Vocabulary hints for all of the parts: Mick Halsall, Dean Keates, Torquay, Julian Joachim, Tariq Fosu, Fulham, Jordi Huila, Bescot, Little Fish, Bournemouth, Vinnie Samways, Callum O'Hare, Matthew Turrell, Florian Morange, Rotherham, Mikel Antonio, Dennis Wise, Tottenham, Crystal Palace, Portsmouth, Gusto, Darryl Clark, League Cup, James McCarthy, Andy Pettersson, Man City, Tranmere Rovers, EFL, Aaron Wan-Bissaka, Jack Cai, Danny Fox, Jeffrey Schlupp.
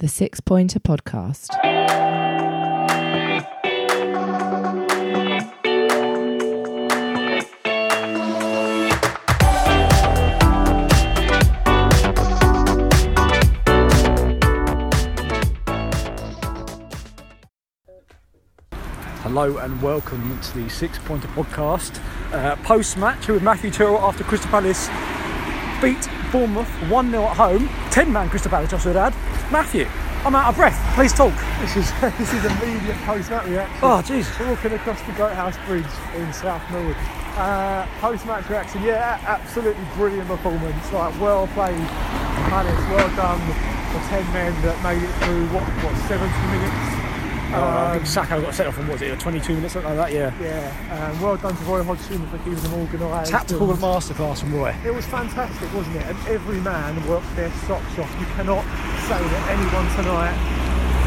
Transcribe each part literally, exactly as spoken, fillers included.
The Six Pointer Podcast. Hello and welcome to the Six Pointer Podcast. Uh, post-match here with Matthew Turrell after Crystal Palace beat Bournemouth one nil at home. ten-man Crystal Palace, I should add. Matthew, I'm out of breath. Please talk. This is this is immediate post-match reaction. Oh, jeez. Walking across the Goat House Bridge in South Norwood. Uh, post-match reaction. Yeah, absolutely brilliant performance. Like, well played, Palace. Well done for ten men that made it through what what seventy minutes. Um, uh, I think Sakho got set off from, what was it, twenty-two minutes, something like that, yeah. Yeah, um, well done to Roy Hodgson for keeping them organised. Tactical and masterclass from Roy. It was fantastic, wasn't it? And every man worked their socks off. You cannot say that anyone tonight,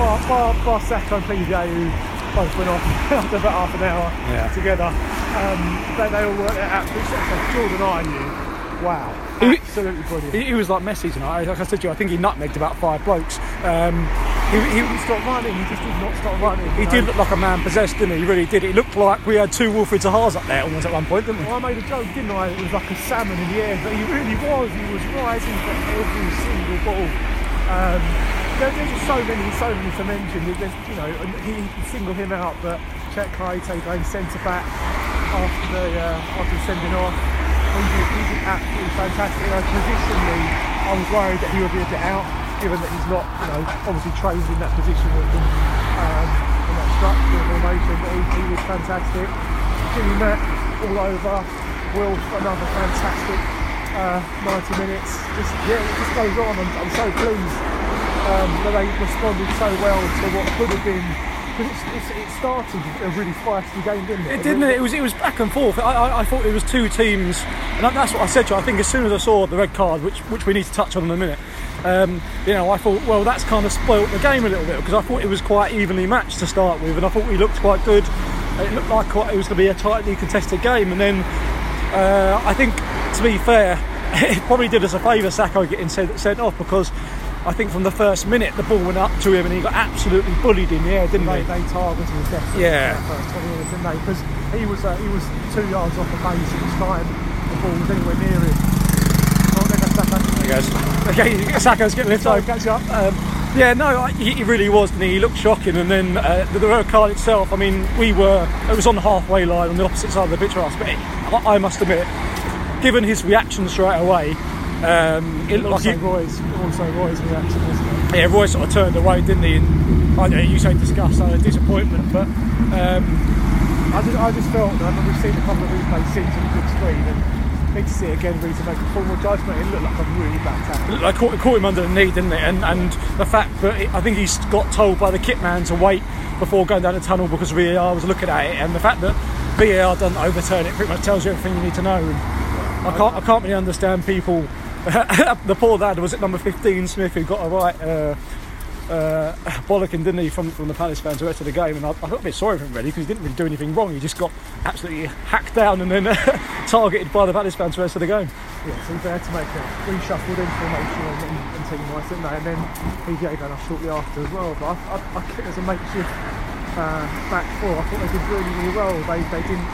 bar, bar, bar Sakho and P J, who both went off after about half an hour yeah. together, um, they, they all worked their absolute socks off. Jordan Ayew, wow. Absolutely brilliant. He, he was like Messi tonight. Like I said to you, I think he nutmegged about five blokes. Um, he, he, he didn't stop running. He just did not stop running. He know? did look like a man possessed, didn't he? He really did. It looked like we had two Wilfried Zahas up there almost at one point, didn't we? Well, I made a joke, didn't I? It was like a salmon in the air, but he really was. He was rising for every single ball. Um, there, there's just so many, so many to mention. There's, you know, he, he can single him out, but Jack Cai going centre back after the uh, after sending off. He did, he did absolutely fantastic. You know, positionally, I was worried that he would be a bit out, given that he's not, you know, obviously trained in that position and um, that structure and formation, but he, he was fantastic. Jimmy Mack all over. Wolves, another fantastic uh, ninety minutes. Just, yeah, it just goes on. I'm, I'm so pleased um, that they responded so well to what could have been. It's, it's, it started a really feisty game, didn't it? It didn't. It was it was back and forth. I, I, I thought it was two teams, and that's what I said to you. I think as soon as I saw the red card, which which we need to touch on in a minute, um, you know, I thought, well, that's kind of spoilt the game a little bit, because I thought it was quite evenly matched to start with, and I thought we looked quite good. It looked like quite, it was going to be a tightly contested game, and then uh, I think, to be fair, it probably did us a favour, Sakho getting sent, sent off, because I think from the first minute the ball went up to him and he got absolutely bullied in the air, didn't they? They, they targeted him definitely yeah. in the first twenty minutes, didn't they? Because he was uh, he was two yards off the base each time the ball was anywhere near him. Oh, there goes Sakho. There goes. Okay, Sakho's getting lifted over. Catch up. Um, yeah, no, he, he really was, didn't he? He looked shocking. And then uh, the, the red card itself, I mean, we were, it was on the halfway line on the opposite side of the pitch for us, but it, I, I must admit, given his reaction straight away, Um, it looked also like Roy's, also Roy's reaction, wasn't it? Yeah, Roy sort of turned away, didn't he? And I, you say disgust, I disappointment, but um, I just, I just felt. I mean, we've seen a couple of replays since on the big screen, and need to see it again, really, to make a formal judgment. It looked like a really bad tackle. It, like, caught, it caught him under the knee, didn't it? And and the fact that it, I think he got told by the kit man to wait before going down the tunnel because V A R was looking at it, and the fact that V A R doesn't overturn it pretty much tells you everything you need to know. And I can't, I can't really understand people. The poor lad was at number fifteen, Smith, who got a right uh, uh, bollocking, didn't he, from, from the Palace fans who went to the game. And I, I felt a bit sorry for him, really, because he didn't really do anything wrong. He just got absolutely hacked down and then uh, targeted by the Palace fans who went to the game. Yeah, so they had to make a reshuffled information and, and, and team wise, didn't they? And then P J going off shortly after as well. But I, I, I think as a makeshift uh, back four, I thought they did really, really well. They, they didn't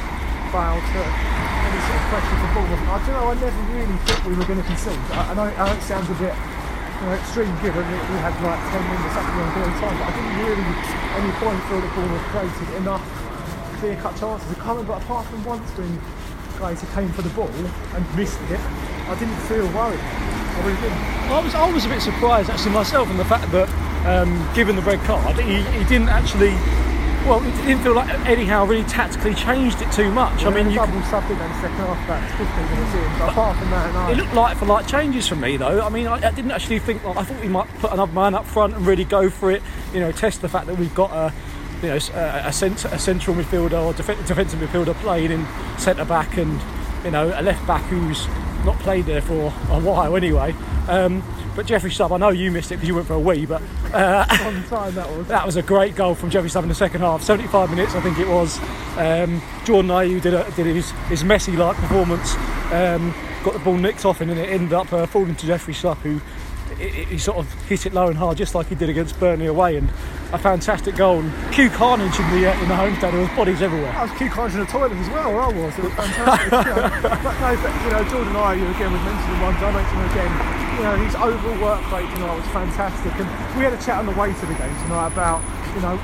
fail to any sort of pressure for Bournemouth. I don't know, I never really thought we were going to concede. I, I, know, I know it sounds a bit, you know, extreme given that we had like ten minutes up in the time, but I didn't really at any point feel that Bournemouth created enough clear-cut chances. I can't remember, apart from once when Glazer came for the ball and missed it, I didn't feel worried. I really didn't. I was, I was a bit surprised actually myself in the fact that, um, given the red card, he, he didn't actually... Well, it didn't feel like anyhow really tactically changed it too much. Yeah, I mean, you double c- subbing then second half back fifteen minutes in. But apart from that, no. It looked like for like changes from me though. I mean, I, I didn't actually think. Like, I thought we might put another man up front and really go for it. You know, test the fact that we've got a, you know, a, a, cent- a central midfielder or def- defensive midfielder playing in centre back and, you know, a left back who's not played there for a while anyway. Um, But Jeffrey Schlupp, I know you missed it because you went for a wee, but uh, one time that was that was a great goal from Jeffrey Schlupp in the second half. seventy-five minutes, I think it was. Um, Jordan Ayew did a, did his, his Messi-like performance. Um, got the ball nicked off and then it ended up uh, falling to Jeffrey Schlupp, who it, he sort of hit it low and hard, just like he did against Burnley away, and a fantastic goal. And Q carnage in the uh, in the homestead. There was bodies everywhere. I was Q carnage in the toilet as well. I was. It was fantastic. you know, but no, but, you know, Jordan Ayew again. We've mentioned him once. I mentioned him again. You know, his overall work rate tonight was fantastic. And we had a chat on the way to the game tonight about, you know,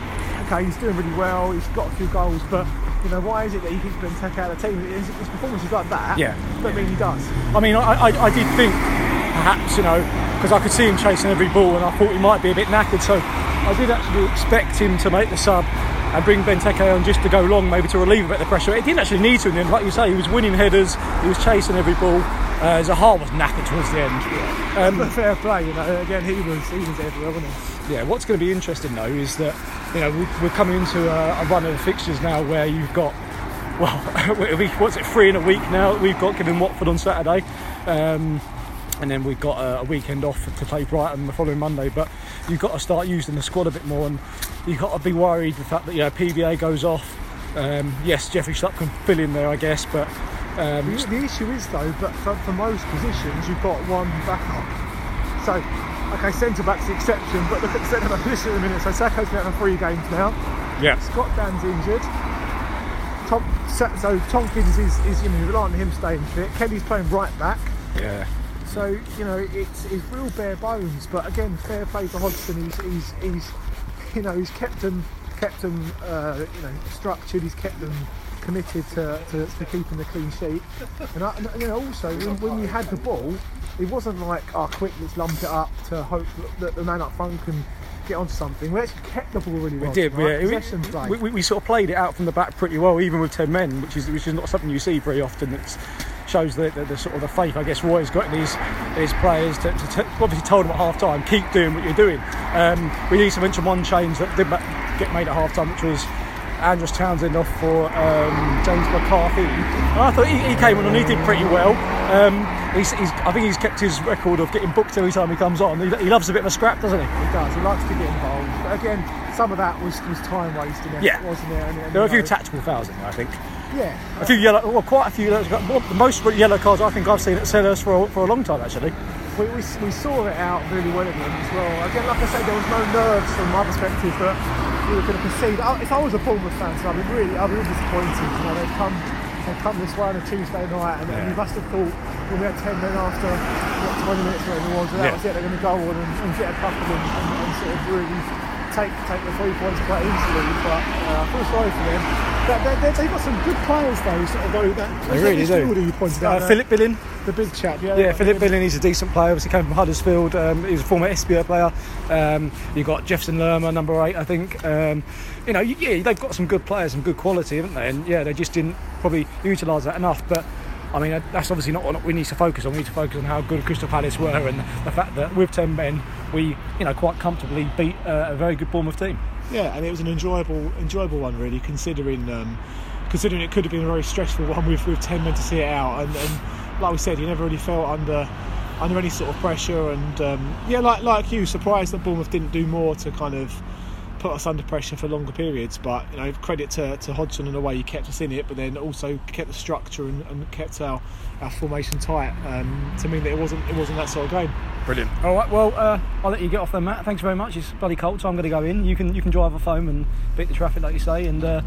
okay, he's doing really well. He's got a few goals, but. You know, why is it that he keeps being taken out of the team? His performances like that, yeah, don't mean he does. I mean, I, I, I did think, perhaps, you know, because I could see him chasing every ball and I thought he might be a bit knackered, so I did actually expect him to make the sub and bring Benteke on just to go long, maybe to relieve a bit of the pressure. It didn't actually need to in the end. Like you say, he was winning headers, he was chasing every ball. Uh, Zaha was knackered towards the end. Yeah. Um, fair play, you know. Again, he was, he was everywhere, wasn't he? Yeah, what's going to be interesting though is that, you know, we're coming into a, a run of fixtures now where you've got, well, what's it, three in a week now. We've got Kevin Watford on Saturday, um, and then we've got a, a weekend off to play Brighton the following Monday. But you've got to start using the squad a bit more, and you've got to be worried the fact that, you know, P B A goes off. Um, yes, Jeffrey Schlupp can fill in there, I guess, but um, the, the issue is though, but for, for most positions you've got one backup. So. Okay, centre-back's the exception, but look at the centre-back position at the minute. So Sakho's been out for three games now. Yeah. Scott Dan's injured. Tom, so Tompkins is, is, you know, relying on him staying fit. Kelly's playing right back. Yeah. So, you know, it's, it's real bare bones. But again, fair play to Hodgson. He's, he's, he's you know, he's kept them, kept them, uh, you know, structured. He's kept them committed to, to, to keeping the clean sheet. And, I, and you know, also when, when we had the ball. It wasn't like, oh, quick, let's lump it up to hope that the man up front can get onto something. We actually kept the ball really well. We did, right? yeah. We, we, we sort of played it out from the back pretty well, even with ten men, which is which is not something you see very often. It shows the, the, the sort of the faith, I guess, Roy's got in his, his players. To, to, to, obviously told them at half-time, keep doing what you're doing. Um, we need to mention one change that did get made at half-time, which was Andros Townsend off for um, James McCarthy. And I thought he, he came on and he did pretty well. Um, he's, he's, I think he's kept his record of getting booked every time he comes on. He, he loves a bit of a scrap, doesn't he? He does. He likes to get involved. But again, some of that was, was time wasting. Yeah, wasn't there? And, and there were a few know. tactical fouls in there, I think. Yeah, a few yellow. Well, quite a few. The most yellow cards I think I've seen at Sellers for a, for a long time, actually. We, we we saw it out really well at the end as well. Again, like I said, there was no nerves from my perspective that. We were going to proceed. If I was a Bournemouth fan, so I'd be really, I'd be really disappointed. You know, they've come, they've come this way on a Tuesday night, and, yeah. and you must have thought when we had ten men after what, twenty minutes or whatever it was, that yeah. was it. They're going to go on and, and get a couple and, and, and sort of really take take the three points quite easily. But uh, I feel sorry for them. But they're, they're, they've got some good players though. Sort of though that, they really do. Order you pointed uh, out, Philip Billing, the big chap. Yeah, yeah. Philip Billing, he's a decent player. Obviously came from Huddersfield. Um, he's a former S B O player. Um, you've got Jefferson Lerma, number eight, I think. Um, you know, yeah, they've got some good players and good quality, haven't they? And yeah, they just didn't probably utilise that enough. But I mean, that's obviously not what we need to focus on. We need to focus on how good Crystal Palace were and the fact that with ten men, we, you know, quite comfortably beat uh, a very good Bournemouth team. Yeah, and it was an enjoyable, enjoyable one really, considering um, considering it could have been a very stressful one with with ten men to see it out. And, and like we said, you never really felt under. under any sort of pressure, and um, yeah, like like you, surprised that Bournemouth didn't do more to kind of put us under pressure for longer periods. But you know, credit to, to Hodgson and the way he kept us in it, but then also kept the structure and, and kept our, our formation tight um, to mean that it wasn't it wasn't that sort of game. Brilliant. All right, well, uh, I'll let you get off then, Matt. Thanks very much. It's bloody cold, so I'm going to go in. You can you can drive off home and beat the traffic, like you say. And uh,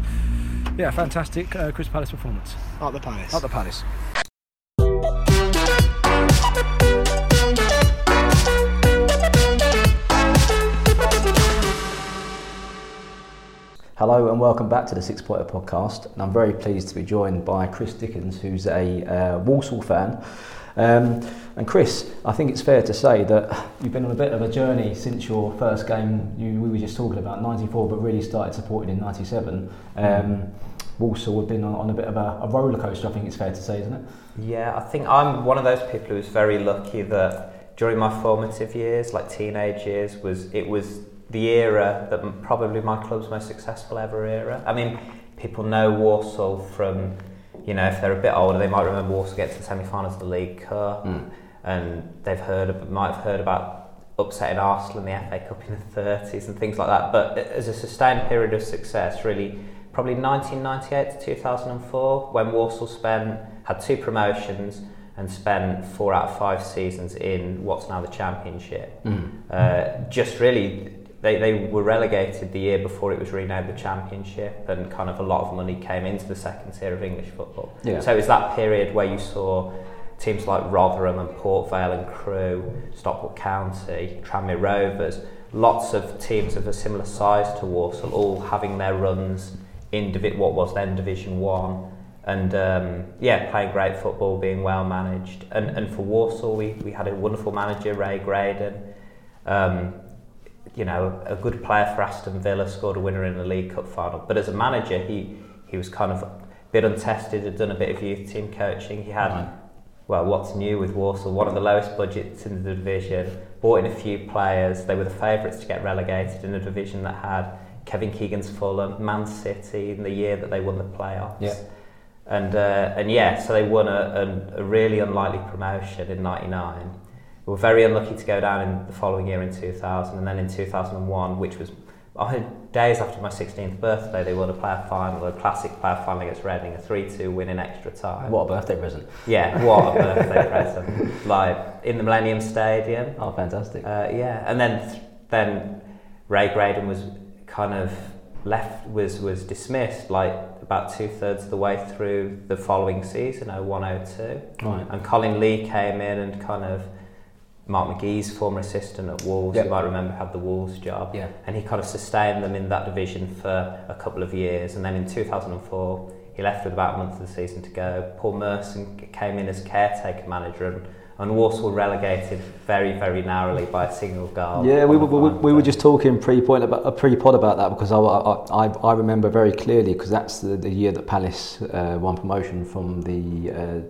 yeah, fantastic uh, Crystal Palace performance. At the Palace. At the Palace. Hello and welcome back to the Six Pointer podcast, and I'm very pleased to be joined by Chris Dickens, who's a uh, Walsall fan. Um, and Chris, I think it's fair to say that you've been on a bit of a journey since your first game. You, we were just talking about ninety-four, but really started supporting in ninety-seven. Um, Walsall have been on, on a bit of a, a roller coaster, I think it's fair to say, isn't it? Yeah, I think I'm one of those people who's very lucky that during my formative years, like teenage years, was it was. the era that probably my club's most successful ever era. I mean, people know Walsall from, you know, if they're a bit older, they might remember Walsall get to the semi-finals of the League Cup, mm. and they've heard of, might have heard about upsetting Arsenal in the F A Cup in the thirties and things like that. But as a sustained period of success, really, probably nineteen ninety-eight to two thousand four, when Walsall spent had two promotions and spent four out of five seasons in what's now the Championship. Mm. Uh, just really, they, they were relegated the year before it was renamed the Championship, and kind of a lot of money came into the second tier of English football. Yeah. So it was that period where you saw teams like Rotherham and Port Vale and Crewe, Stockport County, Tranmere Rovers, lots of teams of a similar size to Walsall, all having their runs in Divi- what was then Division One, and um, yeah, playing great football, being well managed. And and for Walsall, we, we had a wonderful manager, Ray Graydon. Um, you know, a good player for Aston Villa, scored a winner in the League Cup final. But as a manager, he he was kind of a bit untested, had done a bit of youth team coaching. He had. Mm-hmm. Well, what's new with Walsall? One of the lowest budgets in the division. Bought in a few players. They were the favourites to get relegated in a division that had Kevin Keegan's Fulham, Man City in the year that they won the playoffs. Yeah. And uh, and yeah, so they won a, a, a really unlikely promotion in ninety-nine. We were very unlucky to go down in the following year in two thousand, and then in two thousand one, which was I, days after my sixteenth birthday, they won a player final, a classic player final against Reading, a three two win in extra time. What a birthday present. Yeah, what a birthday present. Like, in the Millennium Stadium. Oh, fantastic. Uh, yeah, and then th- then Ray Graydon was kind of left, was, was dismissed, like, about two-thirds of the way through the following season, oh one oh two. Right. And Colin Lee came in and kind of... Mark McGee's former assistant at Wolves, yep. You might remember, had the Wolves job. Yeah. And he kind of sustained them in that division for a couple of years. And then in two thousand four, he left with about a month of the season to go. Paul Merson came in as caretaker manager, and, and Walsall relegated very, very narrowly by a single goal. Yeah, we were, we, we were just talking pre-point about a pre-pod about that, because I, I, I, I remember very clearly, because that's the, the year that Palace uh, won promotion from the... Uh,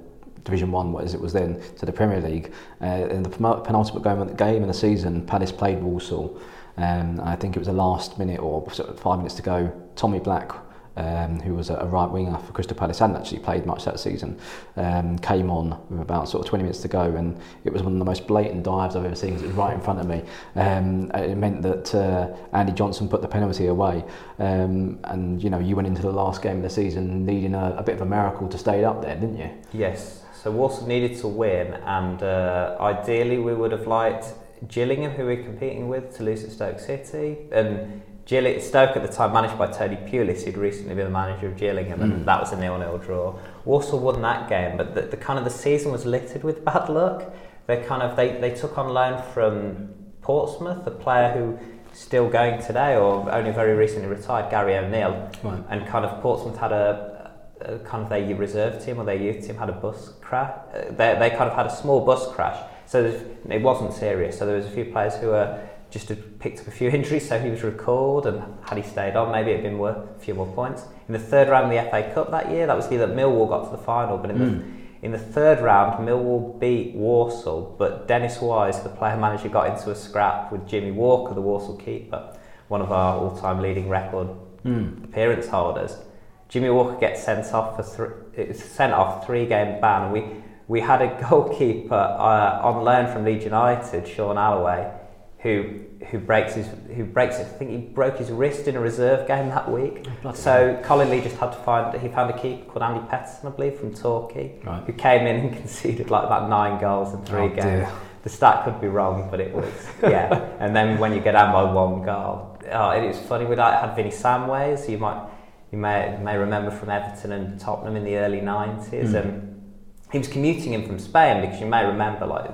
Division One, as it was then, to the Premier League. Uh, in the penultimate game, game in the season, Palace played Walsall. Um, I think it was the last minute or sort of five minutes to go. Tommy Black, um, who was a right winger for Crystal Palace, hadn't actually played much that season, um, came on with about sort of twenty minutes to go, and it was one of the most blatant dives I've ever seen. It was right in front of me. Um, it meant that uh, Andy Johnson put the penalty away, um, and you know, you went into the last game of the season needing a, a bit of a miracle to stay up there, didn't you? Yes. So Walsall needed to win, and uh, ideally we would have liked Gillingham, who we were competing with, to lose at Stoke City. And Gill- Stoke at the time managed by Tony Pulis, who'd recently been the manager of Gillingham, and mm. that was a nil-nil draw. Walsall won that game, but the, the kind of the season was littered with bad luck. They kind of they, they took on loan from Portsmouth, the player who. Still going today, or only very recently retired, Gary O'Neill, right. And kind of Portsmouth had a, a kind of their reserve team or their youth team had a bus crash. They they kind of had a small bus crash, so it wasn't serious. So there was a few players who were just had picked up a few injuries. So he was recalled, and had he stayed on, maybe it'd been worth a few more points. In the third round of the F A Cup that year, that was the year that Millwall got to the final, but in mm. the In the third round, Millwall beat Walsall, but Dennis Wise, the player manager, got into a scrap with Jimmy Walker, the Walsall keeper, one of our all-time leading record mm. appearance holders. Jimmy Walker gets sent off for th- sent off three-game ban. And we we had a goalkeeper uh, on loan from Leeds United, Sean Alloway, who who breaks his who breaks it. I think he broke his wrist in a reserve game that week. Oh, so God. Colin Lee just had to find he found a keeper called Andy Pettersson, I believe, from Torquay, right. who came in and conceded like about nine goals in three oh, games. Dear. The stat could be wrong, but it was yeah. And then when you get down by one goal, oh, it was funny. We like had Vinnie Samways, who you might you may may remember from Everton and Tottenham in the early nineties, mm. and he was commuting in from Spain because you may remember like.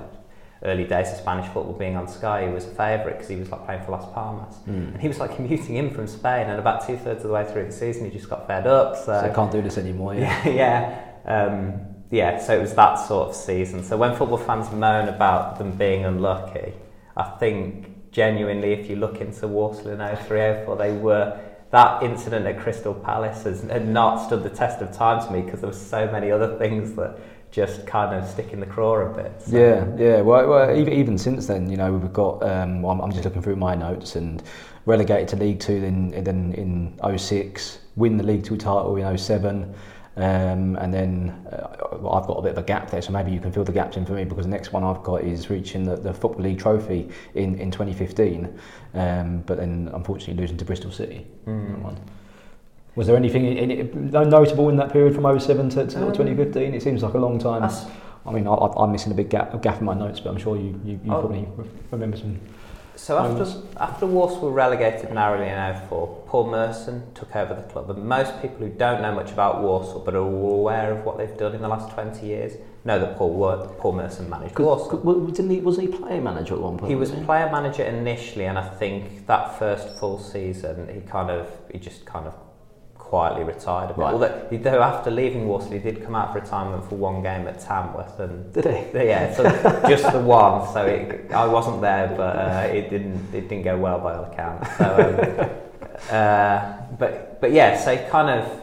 Early days of Spanish football being on Sky, he was a favourite because he was like playing for Las Palmas, mm. and he was like commuting in from Spain. And about two thirds of the way through the season, he just got fed up. So, so I can't do this anymore. Yeah, yeah, yeah. Um, yeah. So it was that sort of season. So when football fans moan about them being unlucky, I think genuinely, if you look into Walsall in oh three oh four, they were. That incident at Crystal Palace has had not stood the test of time to me because there were so many other things that. Just kind of sticking the craw a bit. So. Yeah, yeah. Well, well, even, even since then, you know, we've got. Um, well, I'm, I'm just looking through my notes and relegated to League Two, then then in oh six, win the League Two title in oh seven, um, and then uh, well, I've got a bit of a gap there. So maybe you can fill the gaps in for me because the next one I've got is reaching the, the Football League Trophy in in twenty fifteen, um, but then unfortunately losing to Bristol City. Mm. Was there anything any, notable in that period from oh seven to, to um, twenty fifteen? It seems like a long time. I, I mean, I, I'm missing a big gap, gap in my notes, but I'm sure you, you, you oh. probably remember some. So after after Walsall were relegated narrowly in oh four, Paul Merson took over the club, and most people who don't know much about Walsall but are aware of what they've done in the last twenty years know that Paul worked, Paul Merson managed Walsall. Didn't he, wasn't he player manager at one point? He was player manager initially, and I think that first full season he kind of he just kind of quietly retired a bit. Right. Although he, though after leaving Walsall, he did come out of retirement for one game at Tamworth, and did he? Yeah, so just the one. So it, I wasn't there, but uh, it didn't it didn't go well by all accounts. So, um, uh, but but yeah, so kind of.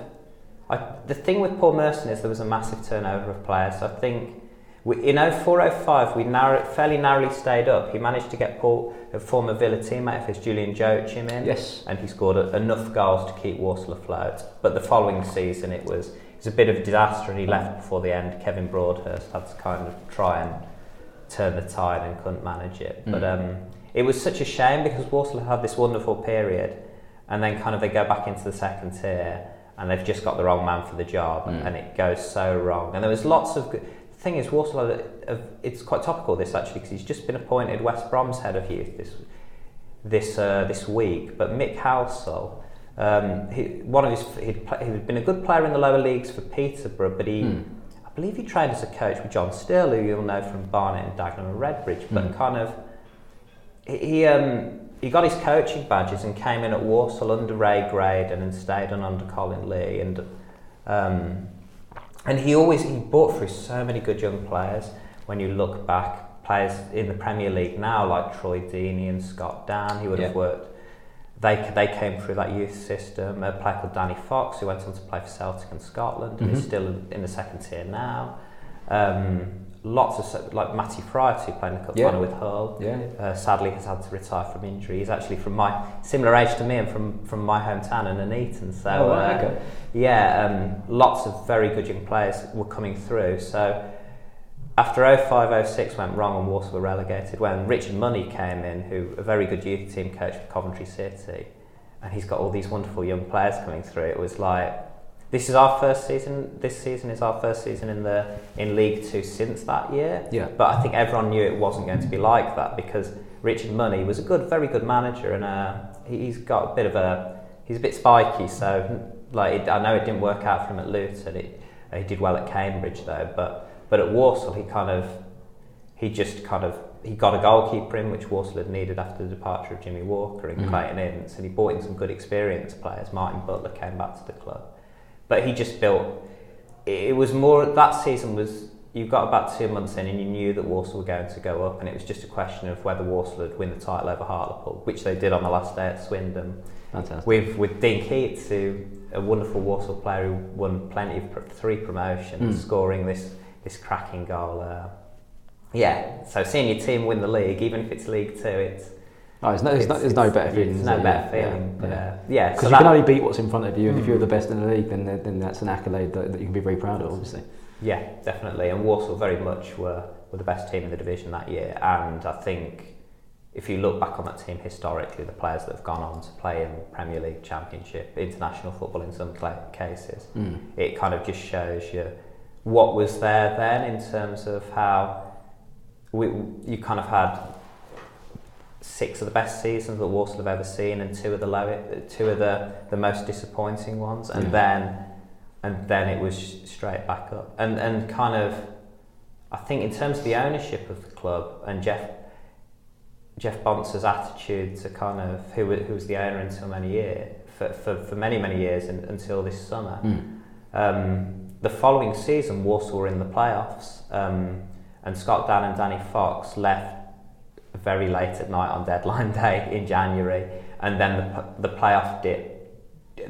I, the thing with Paul Merson is there was a massive turnover of players. So I think we, in oh four oh five we narrow, fairly narrowly stayed up. He managed to get Paul, a former Villa teammate of his, Julian Joachim, in, yes, and he scored a, enough goals to keep Walsall afloat. But the following season it was it was a bit of a disaster, and he left before the end. Kevin Broadhurst had to kind of try and turn the tide and couldn't manage it. Mm. But um, it was such a shame because Walsall had this wonderful period, and then kind of they go back into the second tier. And they've just got the wrong man for the job, mm. and it goes so wrong. And there was lots of good. The thing is, Walsall, it's quite topical this actually, because he's just been appointed West Brom's head of youth this this uh, this week. But Mick Halsall, um, he, one of his, he'd, play, he'd been a good player in the lower leagues for Peterborough, but he, mm. I believe, he trained as a coach with John Steele, who you'll know from Barnet and Dagenham and Redbridge. But mm. kind of, he. Um, He got his coaching badges and came in at Walsall under Ray Graydon and stayed on under Colin Lee, and um, and he always he brought through so many good young players. When you look back, players in the Premier League now like Troy Deeney and Scott Dann, who would yeah. have worked. They they came through that youth system. A player called Danny Fox, who went on to play for Celtic and Scotland, mm-hmm. and is still in the second tier now. Um, Lots of like Matty Fryart, who played in the cup yeah. final with Hull, yeah. uh, sadly has had to retire from injury. He's actually from my similar age to me and from, from my hometown and an Eton. So oh, uh, okay. yeah, um, lots of very good young players were coming through. So after oh five oh six went wrong and Walsall were relegated, when Richard Money came in, who a very good youth team coach for Coventry City, and he's got all these wonderful young players coming through. It was like. This is our first season. This season is our first season in the in League Two since that year. Yeah. But I think everyone knew it wasn't going to be like that because Richard Money was a good, very good manager, and uh, he's got a bit of a he's a bit spiky. So like it, I know it didn't work out for him at Luton. It, he did well at Cambridge though, but but at Walsall he kind of he just kind of he got a goalkeeper in, which Walsall had needed after the departure of Jimmy Walker and mm-hmm. Clayton Ince, and he brought in some good experienced players. Martin Butler came back to the club. But he just built, it was more, that season was, you got about two months in and you knew that Walsall were going to go up, and it was just a question of whether Walsall would win the title over Hartlepool, which they did on the last day at Swindon. Fantastic. With, with Dean Keates, who, a wonderful Walsall player who won plenty of three promotions, mm. scoring this, this cracking goal. Uh, yeah, so seeing your team win the league, even if it's League Two, it's... Oh, there's no, there's no, there's no better feeling. There's no it? better feeling. Because yeah, yeah. Uh, yeah, so you can only beat what's in front of you, and mm. if you're the best in the league, then then that's an accolade that, that you can be very proud of, obviously. Yeah, definitely. And Walsall very much were, were the best team in the division that year. And I think if you look back on that team historically, the players that have gone on to play in Premier League, Championship, international football in some cases, mm. it kind of just shows you what was there then in terms of how we you kind of had. Six of the best seasons that Walsall have ever seen, and two of the low, two of the, the most disappointing ones, and yeah. then and then it was straight back up. And and kind of, I think in terms of the ownership of the club and Jeff Jeff Bonser's attitude to kind of who who was the owner until many year for for, for many many years and, until this summer. Mm. Um, the following season, Walsall were in the playoffs, um, and Scott Dann and Danny Fox left. Very late at night on deadline day in January, and then the, the playoff dip,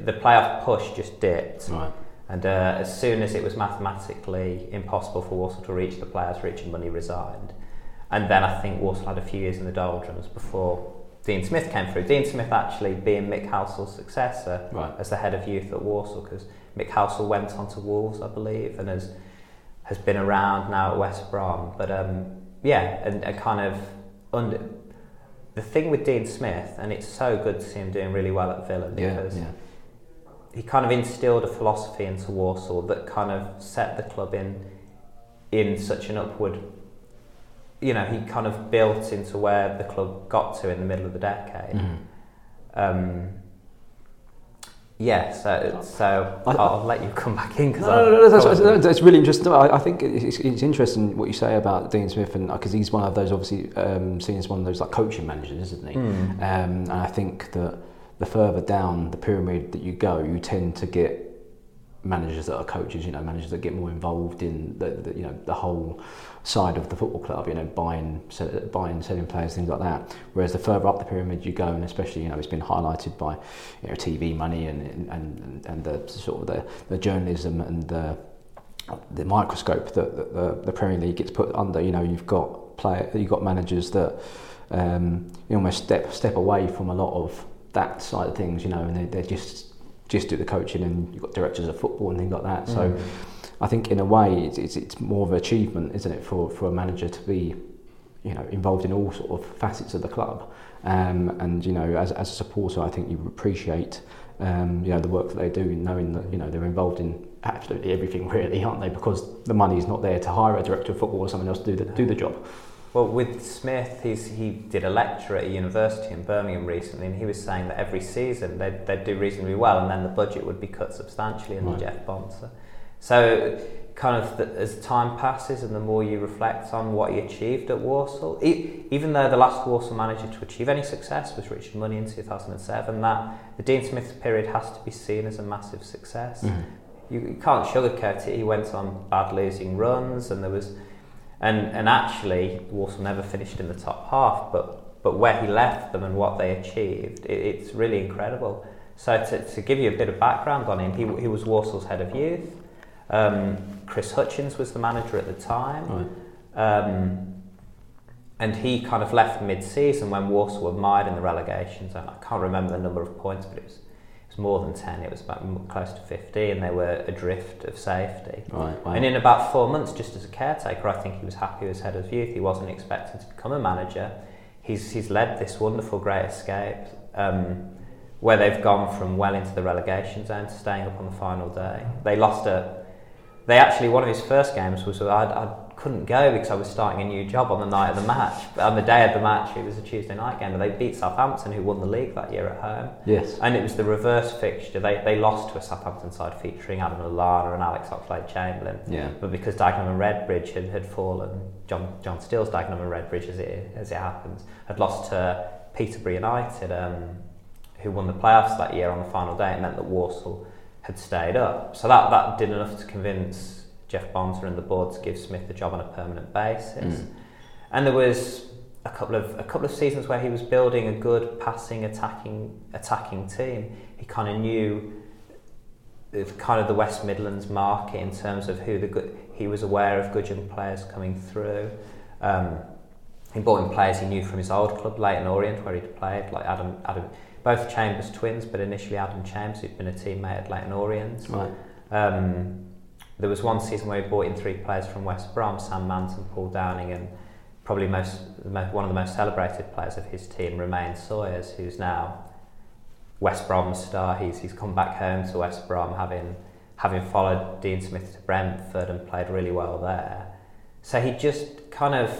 the playoff push just dipped. Right. And uh, as soon as it was mathematically impossible for Walsall to reach the playoffs, Richard Money resigned. And then I think Walsall had a few years in the doldrums before Dean Smith came through. Dean Smith actually being Mick Halsall's successor right. as the head of youth at Walsall, because Mick Halsall went on to Wolves, I believe, and has has been around now at West Brom. But um, yeah, and, and kind of. Under, the thing with Dean Smith, and it's so good to see him doing really well at Villa because yeah, yeah. he kind of instilled a philosophy into Walsall that kind of set the club in in such an upward, you know, he kind of built into where the club got to in the middle of the decade. Mm. Um, yeah, so, so I, I'll I, let you come back in. Cause no, no, no, that's, no, that's really interesting. No, I, I think it's, it's interesting what you say about Dean Smith, and because he's one of those, obviously, um, seen as one of those like coaching managers, isn't he? Mm. Um, and I think that the further down the pyramid that you go, you tend to get managers that are coaches, you know, managers that get more involved in the, the you know the whole side of the football club, you know, buying, sell, buying, selling players, things like that. Whereas the further up the pyramid you go, and especially, you know, it's been highlighted by, you know, T V money and and and the sort of the, the journalism and the the microscope that the, the, the Premier League gets put under. You know, you've got player, you've got managers that um, you almost step step away from a lot of that side of things, you know, and they they're just. just do the coaching, and you've got directors of football and things like that. So mm. I think in a way it's, it's it's more of an achievement, isn't it, for, for a manager to be, you know, involved in all sort of facets of the club. Um, and, you know, as as a supporter, I think you appreciate, um, you know, the work that they do, knowing that, you know, they're involved in absolutely everything really, aren't they? Because the money's not there to hire a director of football or someone else to do the, do the job. Well, with Smith, he's, he did a lecture at a university in Birmingham recently, and he was saying that every season they'd, they'd do reasonably well, and then the budget would be cut substantially under right. Jeff Bonser. So, kind of the, as time passes and the more you reflect on what he achieved at Walsall, he, even though the last Walsall manager to achieve any success was Richard Money in two thousand seven, that the Dean Smith period has to be seen as a massive success. Mm. You, you can't sugarcoat it. He went on bad losing runs, and there was... And and actually, Walsall never finished in the top half, but, but where he left them and what they achieved, it, it's really incredible. So to, to give you a bit of background on him, he, he was Walsall's head of youth. Um, Chris Hutchins was the manager at the time. Right. Um, and he kind of left mid-season when Walsall were mired in the relegation zone. I can't remember the number of points, but it was, it was more than ten. It was about close to fifteen, and they were adrift of safety. Right, wow. And in about four months, just as a caretaker, I think he was happy as head of youth. He wasn't expecting to become a manager. He's he's led this wonderful Great Escape, um, where they've gone from well into the relegation zone to staying up on the final day. They lost a... They actually, one of his first games was... I, I couldn't go because I was starting a new job on the night of the match. But on the day of the match, it was a Tuesday night game, and they beat Southampton, who won the league that year at home. Yes. And it was the reverse fixture. They they lost to a Southampton side featuring Adam Lallana and Alex Oxlade-Chamberlain. Yeah. But because Dagenham and Redbridge had, had fallen, John John Steele's Dagenham and Redbridge, as it as it happens, had lost to Peterborough United, um, who won the playoffs that year on the final day. It meant that Walsall had stayed up. So that, that did enough to convince Jeff Bonser and the board to give Smith the job on a permanent basis. Mm. And there was a couple of a couple of seasons where he was building a good passing, attacking attacking team. He kind of knew kind of the West Midlands market in terms of who the good, he was aware of good young players coming through. Um, he brought in players he knew from his old club, Leighton Orient, where he'd played, like Adam Adam, both Chambers twins, but initially Adam Chambers, who'd been a teammate at Leighton Orient. Right. Um, There was one season where we brought in three players from West Brom, Sam Manton, Paul Downing, and probably most, one of the most celebrated players of his team, Romain Sawyers, who's now West Brom's star. He's he's come back home to West Brom, having having followed Dean Smith to Brentford and played really well there. So he just kind of...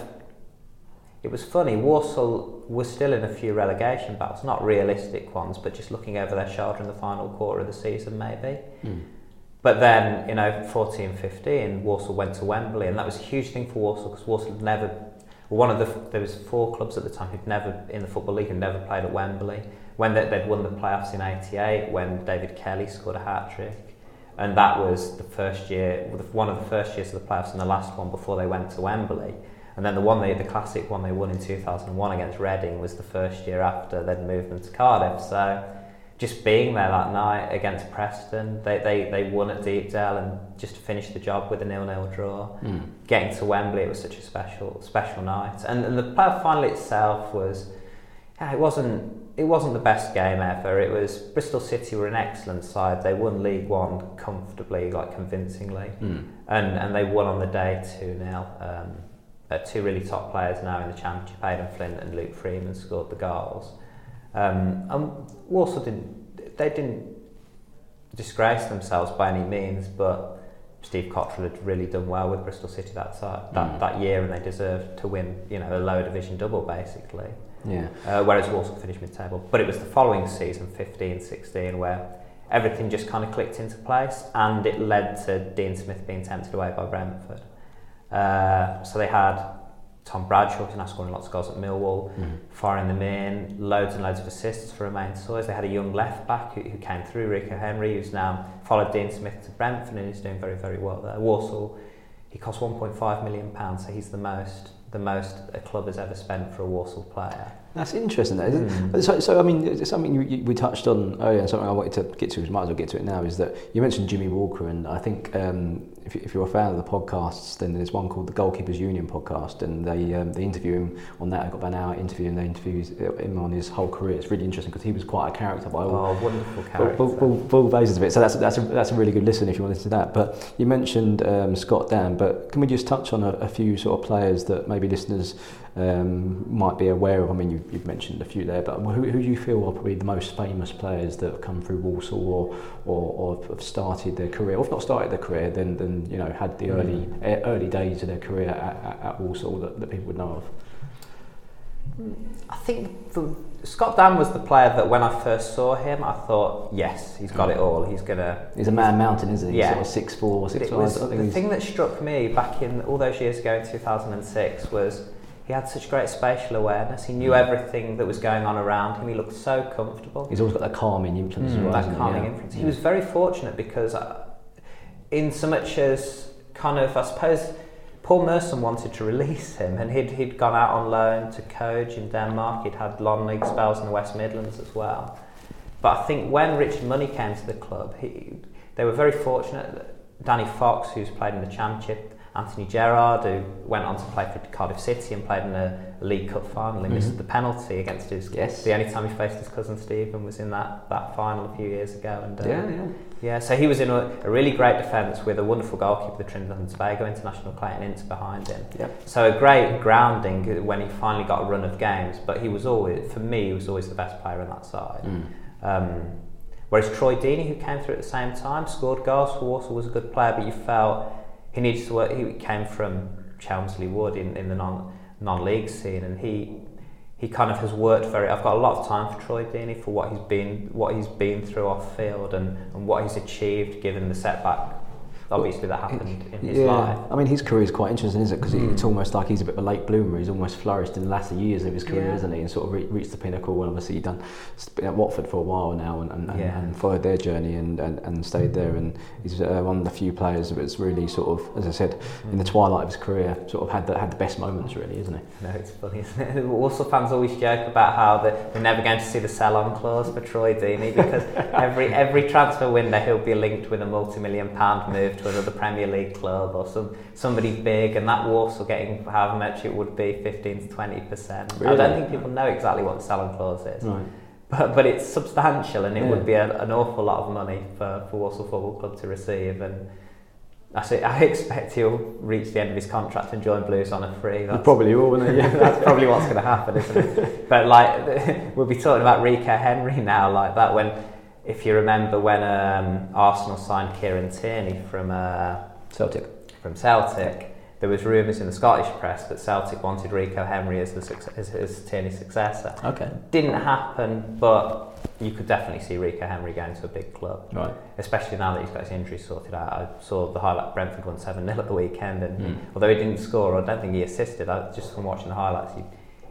It was funny, Walsall was still in a few relegation battles, not realistic ones, but just looking over their shoulder in the final quarter of the season, maybe. Mm. But then, you know, fourteen fifteen, Walsall went to Wembley, and that was a huge thing for Walsall because Walsall had never, one of the, there was four clubs at the time who'd never, in the Football League, had never played at Wembley. When they, they'd won the playoffs in eighty-eight, when David Kelly scored a hat-trick, and that was the first year, one of the first years of the playoffs and the last one before they went to Wembley. And then the one, they, the classic one they won in two thousand one against Reading was the first year after they'd moved them to Cardiff, so... Just being there that night against Preston, they they, they won at Deepdale, and just to finish the job with a nil-nil draw. Mm. Getting to Wembley, it was such a special special night, and, and the playoff final itself was, yeah, it wasn't it wasn't the best game ever. It was Bristol City were an excellent side. They won League One comfortably, like convincingly, mm. and and they won on the day two-nil. Um, uh, two really top players now in the Championship, Aidan Flint and Luke Freeman, scored the goals. Um, and Walsall didn't, they didn't disgrace themselves by any means, but Steve Cottrell had really done well with Bristol City that that, mm. that year, and they deserved to win, you know, a lower division double basically. Yeah. Uh, whereas Walsall finished mid-table, but it was the following season, fifteen sixteen, where everything just kind of clicked into place, and it led to Dean Smith being tempted away by Brentford. Uh, so they had Tom Bradshaw, who's now scoring lots of goals at Millwall, mm. firing them in, loads and loads of assists for Romain Sawyers. They had a young left back who, who came through, Rico Henry, who's now followed Dean Smith to Brentford and is doing very, very well there. Walsall, he cost one point five million pounds, so he's the most the most a club has ever spent for a Walsall player. That's interesting, though, isn't mm. it? So, so, I mean, it's something you, you, we touched on earlier, and something I wanted to get to, we might as well get to it now, is that you mentioned Jimmy Walker, and I think um, if, if you're a fan of the podcasts, then there's one called the Goalkeepers Union podcast, and they um, they interview him on that. I got about an hour interviewing, they interview him on his whole career. It's really interesting because he was quite a character by all. Oh, wonderful character. All, all, all bases of it. So that's that's a, that's a really good listen if you wanted to that. But you mentioned um, Scott Dann, but can we just touch on a, a few sort of players that maybe listeners um, might be aware of? I mean, you You've mentioned a few there, but who, who do you feel are probably the most famous players that have come through Walsall, or, or, or have started their career, or if not started their career, then then you know had the early mm. early days of their career at, at, at Walsall that, that people would know of? I think the, Scott Dann was the player that when I first saw him, I thought, yes, he's got it all. He's gonna. He's a man mountain, isn't he? Yeah, sort of six four, six five. The he's... thing that struck me back in all those years ago in two thousand six was, he had such great spatial awareness. He knew everything that was going on around him. He looked so comfortable. He's always got that calming influence. Mm, right, that calming yeah. influence. He yeah. was very fortunate because, uh, in so much as kind of, I suppose, Paul Merson wanted to release him, and he'd he'd gone out on loan to Koj in Denmark. He'd had long league spells in the West Midlands as well. But I think when Richard Money came to the club, he they were very fortunate. That Danny Fox, who's played in the Championship, Anthony Gerrard, who went on to play for Cardiff City and played in a League Cup final and missed mm-hmm. the penalty against his yes. the only time he faced his cousin Stephen was in that, that final a few years ago. And uh, yeah, yeah. Yeah, so he was in a, a really great defence with a wonderful goalkeeper, the Trinidad and Tobago international, Clayton Ince, behind him. Yep. So a great grounding when he finally got a run of games, but he was always, for me, he was always the best player on that side. Mm. Um, whereas Troy Deeney, who came through at the same time, scored goals for Walsall, was a good player, but you felt he needs to work. He came from Chelmsley Wood in, in the non non league scene, and he he kind of has worked very. I've got a lot of time for Troy Deeney for what he's been what he's been through off field, and, and what he's achieved given the setback. Obviously, that happened in his yeah. life. I mean, his career is quite interesting, isn't it? Because mm. it's almost like he's a bit of a late bloomer. He's almost flourished in the latter years of his career, yeah. isn't he? And sort of re- reached the pinnacle. Well, obviously, he's done been at Watford for a while now, and, and, yeah. and followed their journey and, and, and stayed there. And he's uh, one of the few players that's really sort of, as I said, mm. in the twilight of his career, sort of had the, had the best moments, really, isn't he? No, it's funny, isn't it? Walsall fans always joke about how they're never going to see the sell-on clause for Troy Deeney, because every every transfer window he'll be linked with a multi-million pound move to another Premier League club or some somebody big, and that Walsall getting however much it would be, fifteen to twenty percent. Really? I don't think people know exactly what the selling clause is, right. but but it's substantial, and it yeah. would be a, an awful lot of money for, for Walsall Football Club to receive. And I, see, I expect he'll reach the end of his contract and join Blues on a free. That's, probably will, wouldn't it? Yeah. That's probably what's going to happen, isn't it? But like, we'll be talking about Rico Henry now, like that when. If you remember when um, Arsenal signed Kieran Tierney from uh, Celtic, from Celtic, there was rumours in the Scottish press that Celtic wanted Rico Henry as the suc- as, as Tierney's successor. Okay, didn't happen, but you could definitely see Rico Henry going to a big club, right? Especially now that he's got his injuries sorted out. I saw the highlight Brentford won seven nil at the weekend, and mm. although he didn't score, I don't think he assisted. I, just from watching the highlights, he.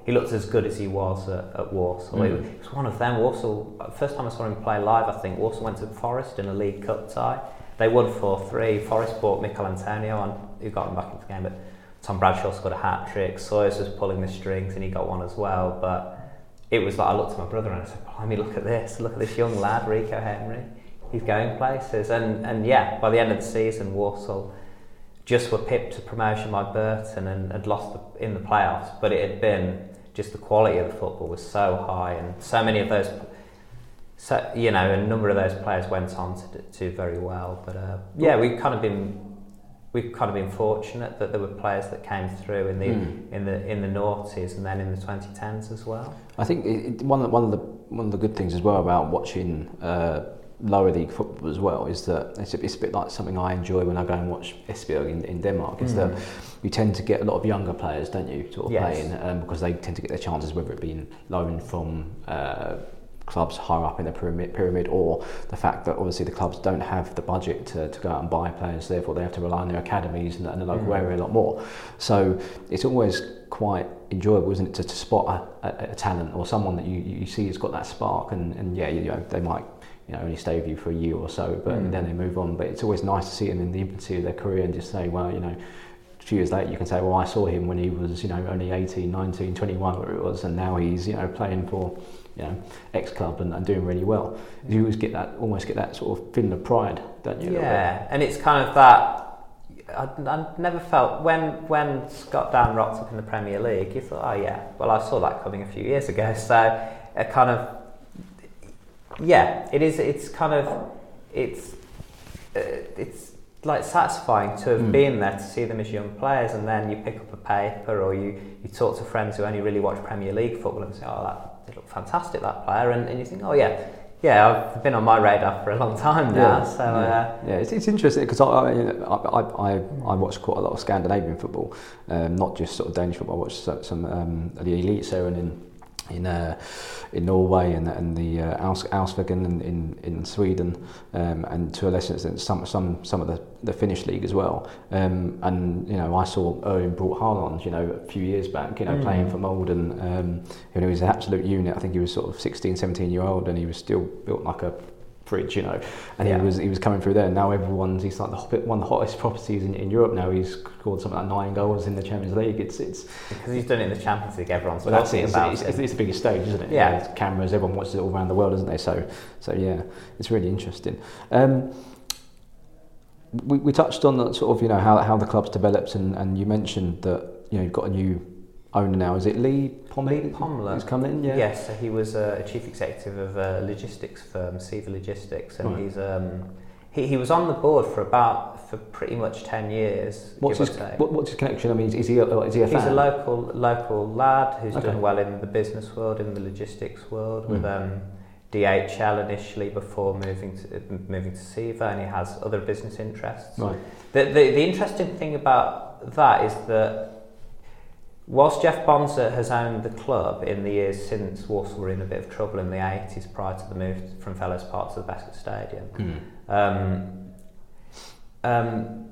He looked as good as he was at, at Walsall. Mm. It was one of them. Walsall, first time I saw him play live, I think, Walsall went to Forest in a League Cup tie. They won four three. Forest bought Mikel Antonio on, who got him back into the game, but Tom Bradshaw scored a hat-trick. Sawyers was pulling the strings and he got one as well. But it was like, I looked at my brother and I said, blimey, look at this. Look at this young lad, Rico Henry. He's going places. And, and yeah, by the end of the season, Walsall just were pipped to promotion by Burton and had lost the, in the playoffs. But it had been... just the quality of the football was so high, and so many of those, so you know, a number of those players went on to do to very well. But uh, yeah, we've kind of been, we've kind of been fortunate that there were players that came through in the mm. in the in the noughties and then in the twenty tens as well. I think it, one one of the one of the good things as well about watching. Uh, lower league football as well is that it's a, it's a bit like something I enjoy when I go and watch Esbjerg in, in Denmark, is mm. that you tend to get a lot of younger players, don't you, sort of yes. playing, um, because they tend to get their chances, whether it be loaned from uh, clubs higher up in the pyramid, pyramid or the fact that obviously the clubs don't have the budget to, to go out and buy players, so therefore they have to rely on their academies and, and the local mm. area a lot more. So it's always quite enjoyable, isn't it, to, to spot a, a, a talent or someone that you, you see has got that spark, and, and yeah, you know, they might you know only stay with you for a year or so, but mm. then they move on. But it's always nice to see them in the infancy of their career and just say, well, you know, a few years later you can say, well, I saw him when he was, you know, only eighteen, nineteen, twenty-one, whatever it was, and now he's, you know, playing for, you know, X club and, and doing really well. You always get that, almost get that sort of feeling of pride, don't you? Yeah, and it's kind of that. I, I never felt when when Scott Dann rocked up in the Premier League, you thought, oh yeah, well I saw that coming a few years ago. So it kind of, yeah, it is. It's kind of it's uh, it's like satisfying to have mm. been there to see them as young players, and then you pick up a paper or you, you talk to friends who only really watch Premier League football and say, oh that. They look fantastic, that player, and, and you think, oh yeah, yeah, I've been on my radar for a long time now. Yeah, so uh, yeah, it's, it's interesting because I I, I I I watch quite a lot of Scandinavian football, um, not just sort of Danish football. I watch some um, the elite series in in uh, in Norway and and the uh, Allsvenskan in, in in Sweden, um, and to a lesser extent some some some of the, the Finnish league as well. Um, and you know, I saw Erling Braut Haaland, you know, a few years back, you know, mm. playing for Molden. Um, he was an absolute unit. I think he was sort of sixteen, seventeen year old, and he was still built like a fridge, you know. And yeah. he was he was coming through there. Now everyone's he's like the, one of the hottest properties in, in Europe now. He's scored something like nine goals in the Champions League. It's it's because he's done it in the Champions League. Everyone's well, that's it. It's, about it's, it's, it's the biggest stage, isn't it? Yeah, you know, cameras. Everyone watches it all around the world, isn't they? So so yeah, it's really interesting. Um, we we touched on that sort of you know how how the club's developed, and, and you mentioned that you know you've got a new owner now. Is it Lee Pomler? Lee Pomler. Who's come in? Yeah. Yes, so he was a uh, chief executive of a logistics firm, Seva Logistics, and right. he's um he, he was on the board for about for pretty much ten years. What's his what, what's his connection? I mean, is, is he a, is he a fan? He's a local local lad who's okay. done well in the business world, in the logistics world, mm. with um D H L initially before moving to moving to Seva, and he has other business interests. Right. The the, the interesting thing about that is that, whilst Jeff Bonser has owned the club in the years since Walsall were in a bit of trouble in the eighties prior to the move from Fellows Park to the Basket Stadium, mm. um, um,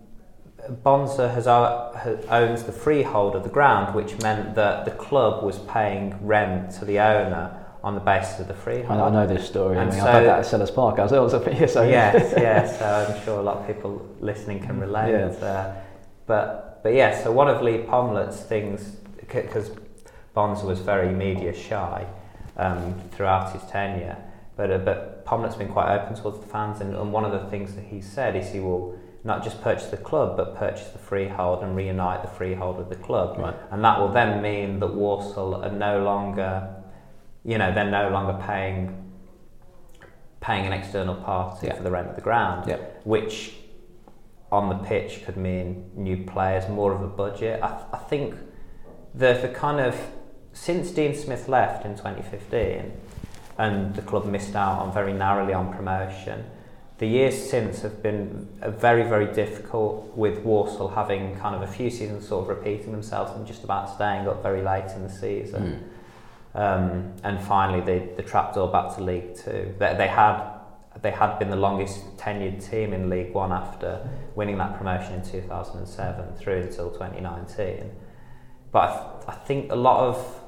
Bonser has, uh, has owns the freehold of the ground, which meant that the club was paying rent to the owner on the basis of the freehold. I know this story, and I mean, so, I've had that at Sellers Park. I was, I was up here, so... Yes, yes, so I'm sure a lot of people listening can relate. Yeah. Uh, but, but yeah, so one of Lee Pomler's things, because Bonser was very media shy um, throughout his tenure, but uh, but Pomler's been quite open towards the fans, and, and one of the things that he said is he will not just purchase the club, but purchase the freehold and reunite the freehold with the club, right. and that will then mean that Walsall are no longer, you know, they're no longer paying paying an external party yeah. for the rent of the ground, yeah. which on the pitch could mean new players, more of a budget. I, I think. The, the kind of since Dean Smith left in twenty fifteen, and the club missed out on very narrowly on promotion, the years since have been very, very difficult, with Walsall having kind of a few seasons sort of repeating themselves and just about staying up very late in the season. Mm. Um, and finally, the the trapdoor back to League Two. They, they had they had been the longest tenured team in League One after winning that promotion in two thousand seven through until twenty nineteen. But I, th- I think a lot of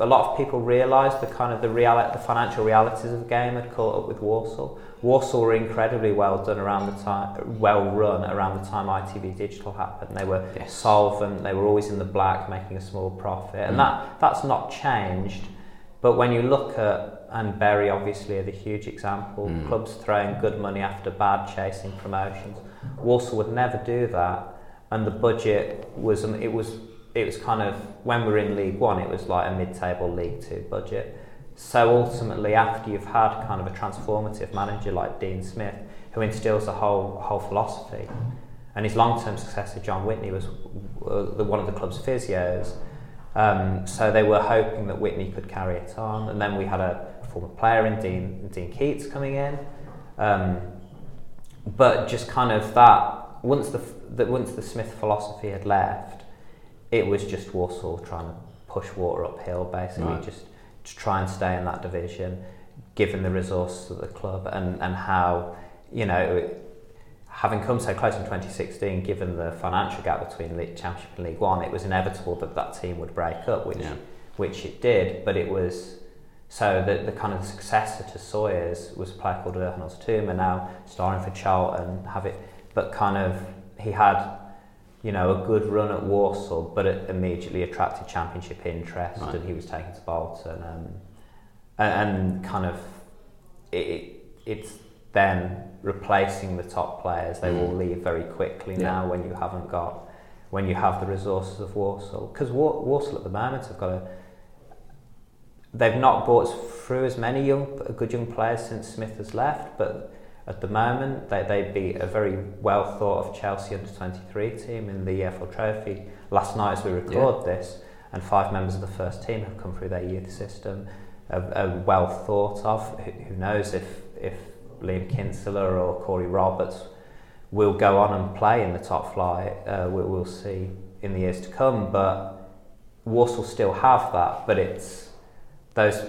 a lot of people realised the kind of the reali- the financial realities of the game had caught up with Walsall. Walsall were incredibly well done around the time, well run around the time I T V Digital happened. They were yes. solvent. They were always in the black, making a small profit, and mm. that that's not changed. But when you look at, and Bury obviously are the huge example, mm. clubs throwing good money after bad, chasing promotions. Walsall would never do that, and the budget was um, it was. It was kind of, when we were in League One, it was like a mid-table League Two budget. So ultimately, after you've had kind of a transformative manager like Dean Smith, who instills a whole whole philosophy, and his long-term successor, John Whitney, was uh, the, one of the club's physios. Um, so they were hoping that Whitney could carry it on. And then we had a former player in Dean, Dean Keates coming in. Um, but just kind of that once the, the once the Smith philosophy had left, it was just Walsall trying to push water uphill, basically, right. just to try and stay in that division, given the resources of the club and, and how, you know, having come so close in twenty sixteen, given the financial gap between League Championship and League One, it was inevitable that that team would break up, which yeah. which it did. But it was so that the kind of successor to Sawyers was a player called Erhan's Touma, now starring for Charlton, have it, but kind of he had, you know, a good run at Walsall, but it immediately attracted Championship interest, right. and he was taken to Bolton, um, and, and kind of it, it it's then. Replacing the top players, they mm. will leave very quickly yeah. now when you haven't got, when you have the resources of Walsall. Because Wa- Walsall at the moment have got a, they've not brought through as many young, good young players since Smith has left, but at the moment they, they'd be a very well thought of Chelsea under twenty-three team in the E F L Trophy. Last night as we record yeah. this, and five members of the first team have come through their youth system, a, a well thought of, who, who knows if, if Liam Kinsella or Corey Roberts will go on and play in the top flight. Uh, we, we'll see in the years to come, but Walsall still have that. But it's those,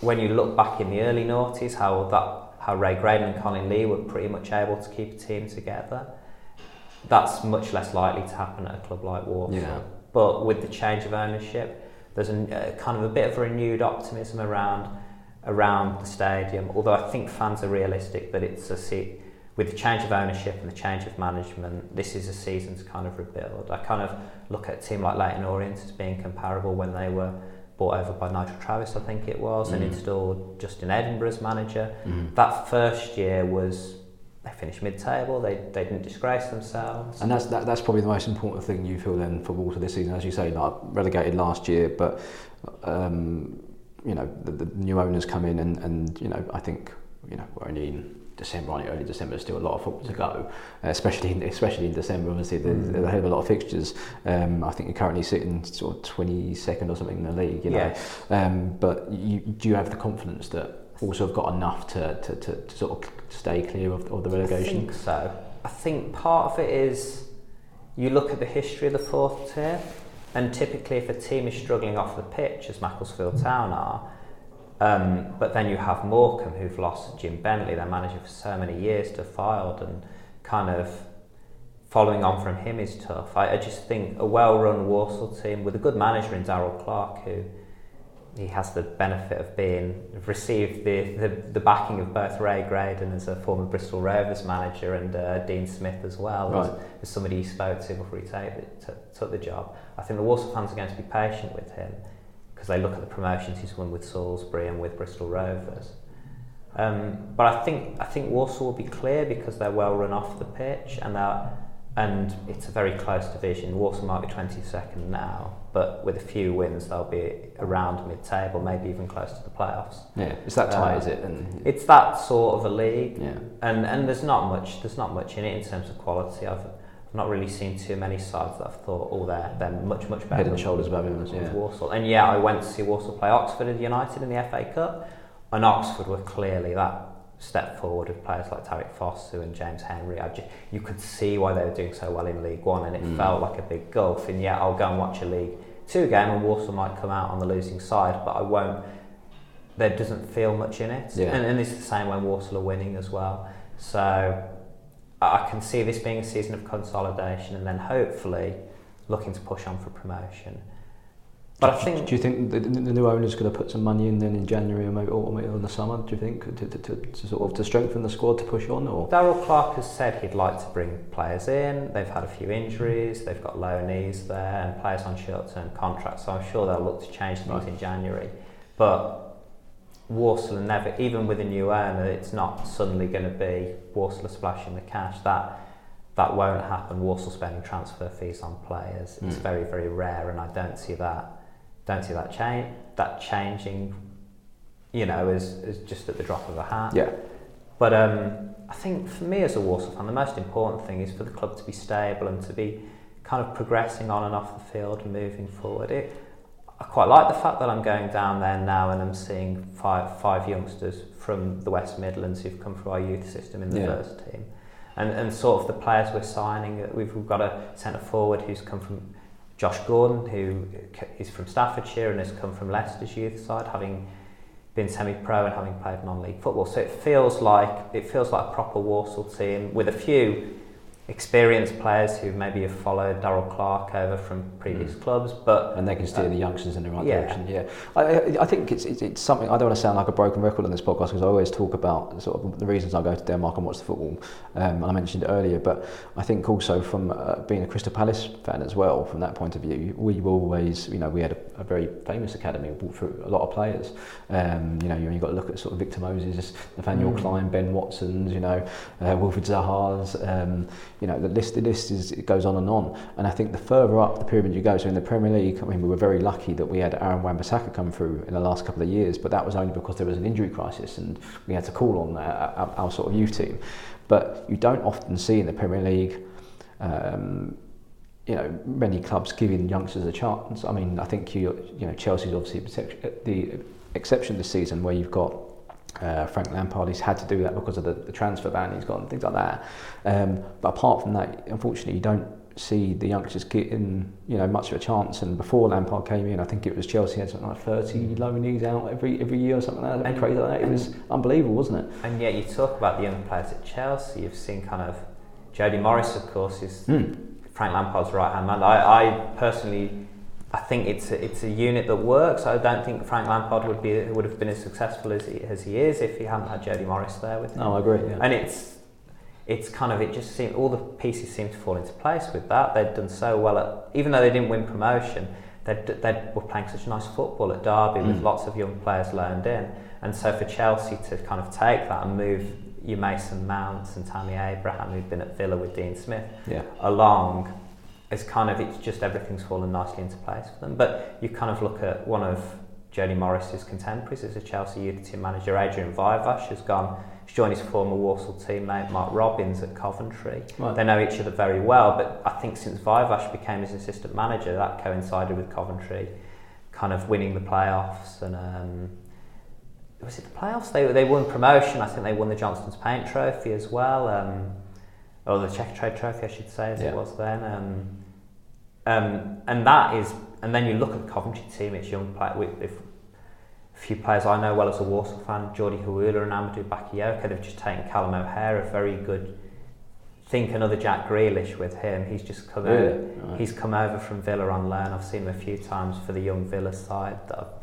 when you look back in the early noughties, how that how Ray Graydon and Colin Lee were pretty much able to keep a team together. That's much less likely to happen at a club like Walsall. Yeah. But with the change of ownership, there's a, a kind of a bit of a renewed optimism around. around the stadium, although I think fans are realistic that it's a se- with the change of ownership and the change of management, this is a season to kind of rebuild. I kind of look at a team like Leyton Orient as being comparable when they were bought over by Nigel Travis, I think it was, mm. and installed Justin Edinburgh as manager. Mm. That first year was, they finished mid-table, they they didn't disgrace themselves. And that's that, that's probably the most important thing you feel then for Walsall this season, as you say, like relegated last year, but um, you know, the, the new owners come in and, and, you know, I think, you know, we're only in December, aren't we? Early December, there's still a lot of football to go, uh, especially in, especially in December, obviously, mm. they have a lot of fixtures. Um, I think you're currently sitting sort of twenty-second or something in the league, you know. Yes. Um, but you, do you have the confidence that also have got enough to, to, to, to sort of stay clear of, of the relegation? I think so. I think part of it is you look at the history of the fourth tier. And typically if a team is struggling off the pitch, as Macclesfield Town are, um, but then you have Morecambe, who've lost Jim Bentley, their manager for so many years, to Fylde, and kind of following on from him is tough. I, I just think a well-run Walsall team with a good manager in Darryl Clark, who he has the benefit of being, received the, the, the backing of both Ray Graydon as a former Bristol Rovers manager and uh, Dean Smith as well, right. as, as somebody he spoke to before he take, t- took the job. I think the Walsall fans are going to be patient with him because they look at the promotions he's won with Salisbury and with Bristol Rovers. Um, but I think I think Walsall will be clear because they're well run off the pitch and and it's a very close division. Walsall might be twenty-second now, but with a few wins, they'll be around mid-table, maybe even close to the playoffs. Yeah, it's that tight, um, is it? And it's that sort of a league, yeah. and and there's not much there's not much in it in terms of quality. I've not really seen too many sides that I've thought, oh, they're, they're much, much better. Head and shoulders above him, yeah. Walsall. And yeah, I went to see Walsall play Oxford and United in the F A Cup, and Oxford were clearly that step forward with players like Tariq Fosu and James Henry. I just, you could see why they were doing so well in League One, and it mm. felt like a big gulf. And yeah, I'll go and watch a League Two game, and Walsall might come out on the losing side, but I won't. There doesn't feel much in it, yeah. and, and it's the same when Walsall are winning as well. So I can see this being a season of consolidation and then hopefully looking to push on for promotion. But I think, do you think the, the new owner's going to put some money in then in January or maybe or maybe in the summer, do you think, to, to, to, to sort of to strengthen the squad to push on? Or Darryl Clark has said he'd like to bring players in. They've had a few injuries, they've got low knees there and players on short-term contracts, so I'm sure they'll look to change things right. in January. But Walsall and never, even with a new owner, it's not suddenly going to be Walsall splashing the cash. That that won't happen. Walsall spending transfer fees on players. It's mm. very, very rare, and I don't see that don't see that change that changing. You know, is is just at the drop of a hat. Yeah. But um, I think for me as a Walsall fan, the most important thing is for the club to be stable and to be kind of progressing on and off the field and moving forward. It, I I quite like the fact that I'm going down there now and I'm seeing five five youngsters from the West Midlands who've come through our youth system in the yeah. first team, and and sort of the players we're signing. We've, we've got a centre forward who's come from Josh Gordon, who is from Staffordshire and has come from Leicester's youth side, having been semi-pro and having played non-league football. So it feels like it feels like a proper Walsall team with a few experienced players who maybe have followed Daryl Clark over from previous mm. clubs, but and they can steer uh, the youngsters in the right yeah. direction. Yeah, I, I think it's, it's it's something. I don't want to sound like a broken record on this podcast because I always talk about sort of the reasons I go to Denmark and watch the football. Um, and I mentioned it earlier, but I think also from uh, being a Crystal Palace fan as well, from that point of view, we were always you know we had a, a very famous academy, brought through a lot of players. Um, you know, you, you've got to look at sort of Victor Moses, Nathaniel mm. Klein, Ben Watson's, you know, uh, Wilfried Zaha's. Um, You know, the list the list is it goes on and on. And I think the further up the pyramid you go, so in the Premier League, I mean, we were very lucky that we had Aaron Wan-Bissaka come through in the last couple of years, but that was only because there was an injury crisis and we had to call on our, our, our sort of youth team. But you don't often see in the Premier League, um, you know, many clubs giving youngsters a chance. I mean, I think you you know Chelsea's obviously the exception this season, where you've got Uh, Frank Lampard, he's had to do that because of the, the transfer ban he's got and things like that. Um, but apart from that, unfortunately, you don't see the youngsters getting you know much of a chance. And before Lampard came in, I think it was Chelsea had something like thirty loanees out every every year or something like that. And, crazy like that. It was unbelievable, wasn't it? And yet you talk about the young players at Chelsea. You've seen kind of Jody Morris, of course, is mm. Frank Lampard's right hand man. I, I personally. I think it's a, it's a unit that works. I don't think Frank Lampard would be would have been as successful as he, as he is if he hadn't had Jody Morris there with him. No, I agree. Yeah. And it's it's kind of it just seemed all the pieces seem to fall into place with that. They'd done so well at even though they didn't win promotion, they they were playing such nice football at Derby mm. with lots of young players loaned in. And so for Chelsea to kind of take that and move your Mason Mounts and Tammy Abraham, who'd been at Villa with Dean Smith, yeah. along. It's kind of it's just everything's fallen nicely into place for them. But you kind of look at one of Jody Morris's contemporaries as a Chelsea youth team manager, Adrian Vivash, has gone. He's joined his former Walsall teammate Mark Robbins at Coventry. Right. They know each other very well, but I think since Vivash became his assistant manager, that coincided with Coventry kind of winning the playoffs and. Um, was it the playoffs? They they won promotion. I think they won the Johnston's Paint Trophy as well. Um, or the Czech Trade Trophy, I should say, as yeah. it was then. Um, um, and that is, and then you look at the Coventry team, it's young players, if a few players I know well as a Walsall fan, Jordi Huila and Amadou Bakayoko, they've just taken Callum O'Hare, a very good, think another Jack Grealish with him, he's just come really? over, right. he's come over from Villa on loan, I've seen him a few times for the young Villa side that I've,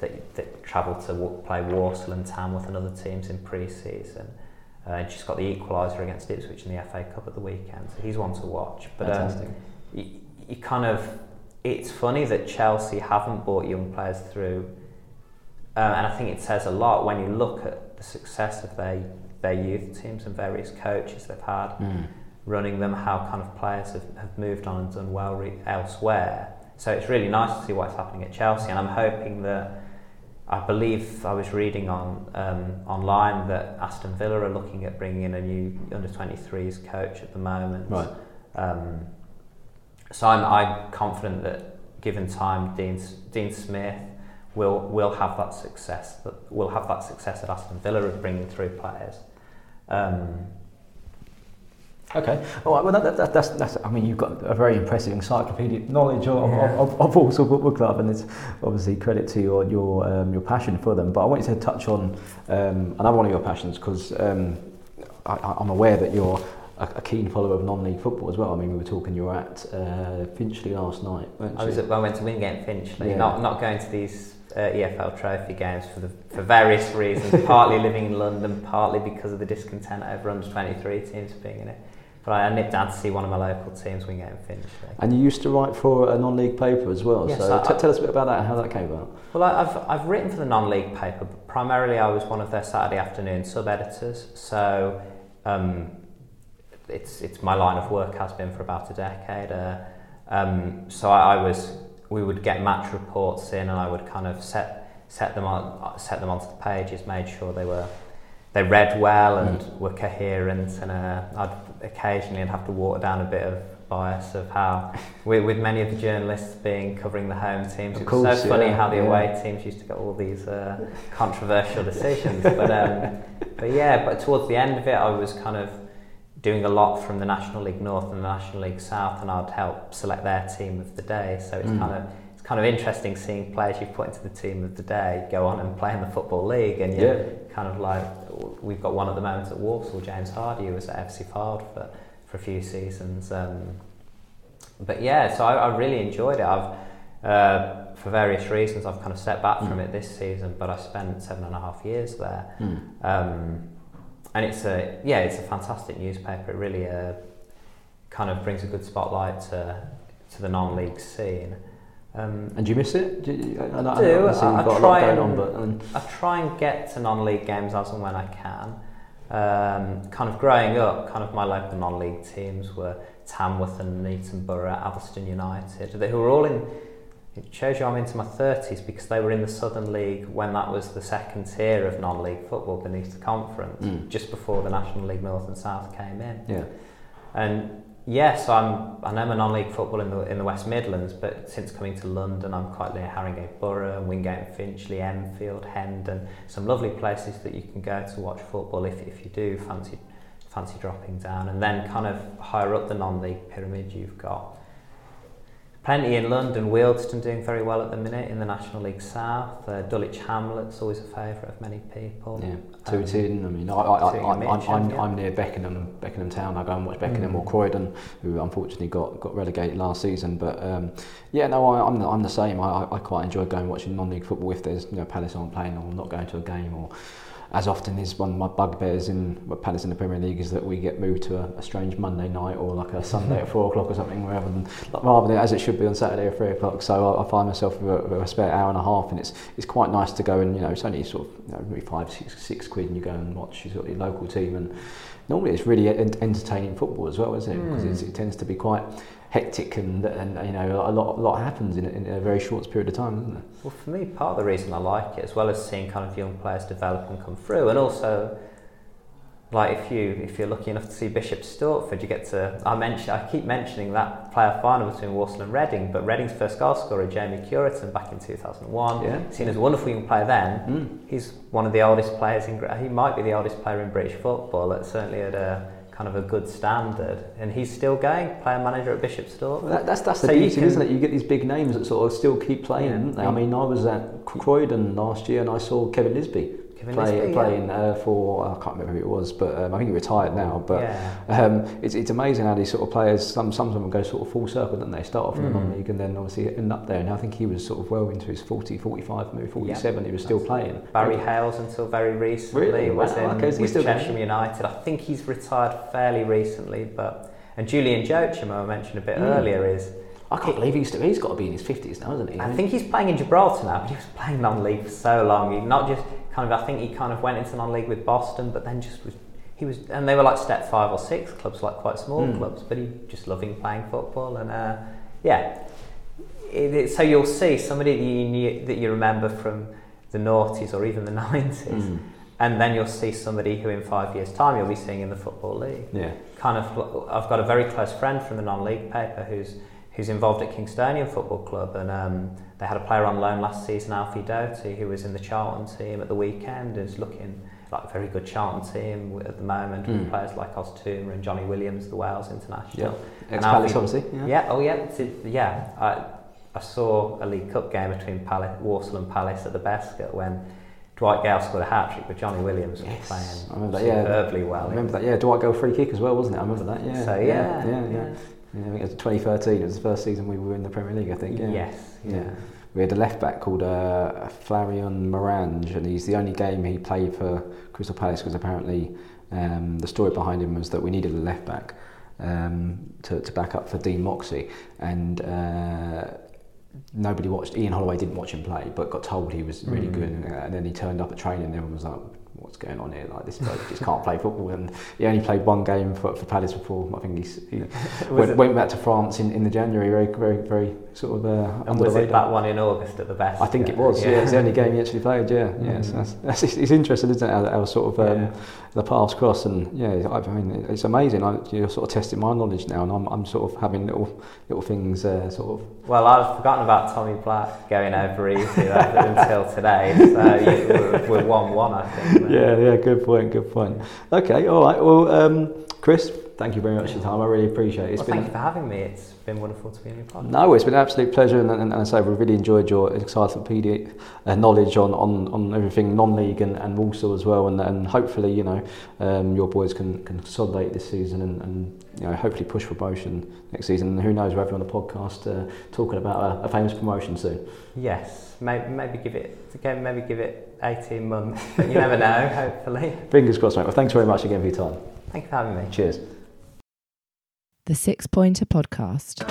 that, that travel to w- play Walsall and Tamworth and other teams in pre-season. Uh, she's got the equaliser against Ipswich in the F A Cup at the weekend, so he's one to watch. But um, you, you kind of, it's funny that Chelsea haven't brought young players through, um, and I think it says a lot when you look at the success of their their youth teams and various coaches they've had mm. running them, how kind of players have, have moved on and done well re- elsewhere. So it's really nice to see what's happening at Chelsea, and I'm hoping that. I believe I was reading on um, online that Aston Villa are looking at bringing in a new under twenty-threes coach at the moment. Right. Um, so I'm, I'm confident that, given time, Dean Dean Smith will will have that success. That will have that success at Aston Villa of bringing through players. Um, Okay. All right. Well, that, that, that's that's. I mean, you've got a very impressive encyclopedic knowledge of yeah. of, of Walsall Football Club, and it's obviously credit to your your um, your passion for them. But I want you to touch on um, another one of your passions because um, I'm aware that you're a, a keen follower of non-league football as well. I mean, we were talking. You were at uh, Finchley last night. Weren't you? I was. At, I went to Wingate and Finchley. Yeah. Not not going to these uh, E F L Trophy games for the for various reasons. Partly living in London, partly because of the discontent over under twenty-three teams being in it. But I nipped down to see one of my local teams win getting finished. And you used to write for a non-league paper as well. Yes, so I, t- tell us a bit about that and how that came about. Well, I've I've written for the non-league paper, but primarily I was one of their Saturday afternoon sub-editors. So um, it's it's my line of work has been for about a decade. Uh, um, so I, I was we would get match reports in, and I would kind of set set them on set them onto the pages, made sure they were. They read well and mm. were coherent, and uh, I'd occasionally I'd have to water down a bit of bias of how, with, with many of the journalists being covering the home teams, of it's course, so funny yeah, how the yeah. away teams used to get all these uh, controversial decisions. But um, but yeah, but towards the end of it, I was kind of doing a lot from the National League North and the National League South, and I'd help select their team of the day. So it's mm. kind of it's kind of interesting seeing players you've put into the team of the day go on and play in the Football League, and you're yeah. kind of like, we've got one at the moment at Walsall, James Hardy, who was at F C Fylde for, for a few seasons. Um, but yeah, so I, I really enjoyed it. I've uh, for various reasons I've kind of stepped back mm. from it this season, but I spent seven and a half years there. Mm. Um, And it's a yeah, it's a fantastic newspaper. It really uh, kind of brings a good spotlight to to the non-league scene. Um, and do you miss it? Do you, I, I, I do. I, I, I try and on, but, um. I try and get to non-league games as and when I can. Um, kind of growing up, kind of my local non-league teams were Tamworth and Neaton Borough, Athelstan United. They were all in. It shows you I'm into my thirties because they were in the Southern League when that was the second tier of non-league football beneath the conference, mm. just before the National League North and South came in. Yeah. And yes, I'm I know my non-league football in the in the West Midlands, but since coming to London, I'm quite near Haringey Borough, Wingate and Finchley, Enfield, Hendon, some lovely places that you can go to watch football if if you do fancy fancy dropping down. And then kind of higher up the non-league pyramid, you've got plenty in London, Wealdstone doing very well at the minute in the National League South. Uh, Dulwich Hamlet's always a favourite of many people. Yeah, Tooting. Um, I mean, I, I, I, I, I'm, I'm, yeah. I'm near Beckenham, Beckenham Town. I go and watch Beckenham mm. or Croydon, who unfortunately got, got relegated last season. But um, yeah, no, I, I'm the, I'm the same. I, I quite enjoy going and watching non-league football if there's you know Palace aren't playing or I'm not going to a game or. As often is one of my bugbears in Palace in the Premier League is that we get moved to a, a strange Monday night or like a Sunday at four o'clock or something, rather than rather than as it should be on Saturday at three o'clock. So I, I find myself with a, a spare hour and a half, and it's it's quite nice to go and you know it's only sort of you know, maybe five six six quid, and you go and watch your, sort of your local team, and normally it's really entertaining football as well, isn't it? Mm. Because it tends to be quite hectic and, and you know a lot a lot happens in, in a very short period of time, isn't it? Well, for me, part of the reason I like it, as well as seeing kind of young players develop and come through, and also like if you if you're lucky enough to see Bishop Stortford, you get to I mention I keep mentioning that playoff final between Walsall and Reading, but Reading's first goal scorer Jamie Cureton back in two thousand one, yeah. seen as a wonderful young player then, mm. he's one of the oldest players in he might be the oldest player in British football, at, certainly at a. kind of a good standard, and he's still going player manager at Bishop Stortford. That, that's that's so the beauty, can, isn't it? You get these big names that sort of still keep playing, don't they? I mean, I was at Croydon last year and I saw Kevin Nisby Kevin play, Nisby, playing yeah. uh, for I can't remember who it was, but um, I think he retired now. But yeah. um, it's it's amazing how these sort of players some some of them go sort of full circle, don't they? Start off in mm. the non-league and then obviously end up there. And I think he was sort of well into his forty, forty-five, maybe forty-seven. Yeah. He was still playing. Barry Hales until very recently really? was wow. in okay, so with Chesham United. I think he's retired fairly recently. But and Julian Joachim, I mentioned a bit mm. earlier, is. I can't believe he's he's got to be in his fifties now, isn't he? I think he's playing in Gibraltar now, but he was playing non-league for so long. He not just kind of I think he kind of went into non-league with Boston, but then just was he was and they were like step five or six clubs, like quite small mm. clubs, but he just loving playing football and uh, yeah. It, it, so you'll see somebody that you knew, that you remember from the noughties or even the nineties, mm. and then you'll see somebody who in five years' time you'll be seeing in the Football League. Yeah, kind of. I've got a very close friend from the non-league paper who's. who's involved at Kingstonian Football Club, and um, they had a player on loan last season, Alfie Doty, who was in the Charlton team at the weekend, and is looking like a very good Charlton team at the moment, mm. with players like Oz Toomer and Johnny Williams, the Wales international. Yeah. Ex-Palace, obviously. Yeah. yeah, oh yeah, yeah. I, I saw a League Cup game between Palace, Walsall and Palace at the Bescot when Dwight Gale scored a hat-trick, but Johnny Williams was yes. playing that, yeah. superbly well. I remember that, yeah, Dwight Gale free kick as well, wasn't it? I remember that, yeah. So yeah, yeah, yeah. yeah. yeah. Yeah, I think it was twenty thirteen, it was the first season we were in the Premier League, I think. Yeah. Yes, yeah. yeah. We had a left-back called uh, Florian Morange, and he's the only game he played for Crystal Palace because apparently um, the story behind him was that we needed a left-back um, to, to back up for Dean Moxey. And... Uh, Nobody watched. Ian Holloway didn't watch him play, but got told he was really mm. good. And then he turned up at training, and everyone was like, what's going on here? Like, this guy just can't play football. And he only played one game for, for Palace before. I think he's, he went, went back to France in, in the January, very, very, very sort of. Uh, and was it that one in August at the best? I think it was. Yeah, yeah, it's the only game he actually played. Yeah, mm-hmm. yeah. So that's, that's, it's, it's interesting, isn't it? How, how sort of um, yeah. the paths cross, and yeah, I mean, it's amazing. I, you're sort of testing my knowledge now, and I'm, I'm sort of having little, little things uh, sort of. Well, I've forgotten about Tommy Black going over easy until today. So you, we're, we're one-one, I think. Yeah, yeah, good point, good point. Okay, all right. Well, um, Chris, thank you very much for your time. I really appreciate it. It's well, been thank you for having me. It's been wonderful to be on your podcast. No, it's been an absolute pleasure, and, and, and I say we've really enjoyed your encyclopedic uh, knowledge on, on, on everything non-league and, and Walsall as well, and, and hopefully, you know, um, your boys can, can consolidate this season and, and you know, hopefully push promotion next season. And who knows, we'll have you on the podcast uh, talking about a, a famous promotion soon. Yes, maybe, maybe give it again. Maybe give it eighteen months. But you never know. Hopefully. Fingers crossed, mate. Well, thanks very much again for your time. Thank you for having me. Cheers. The Six Pointer Podcast.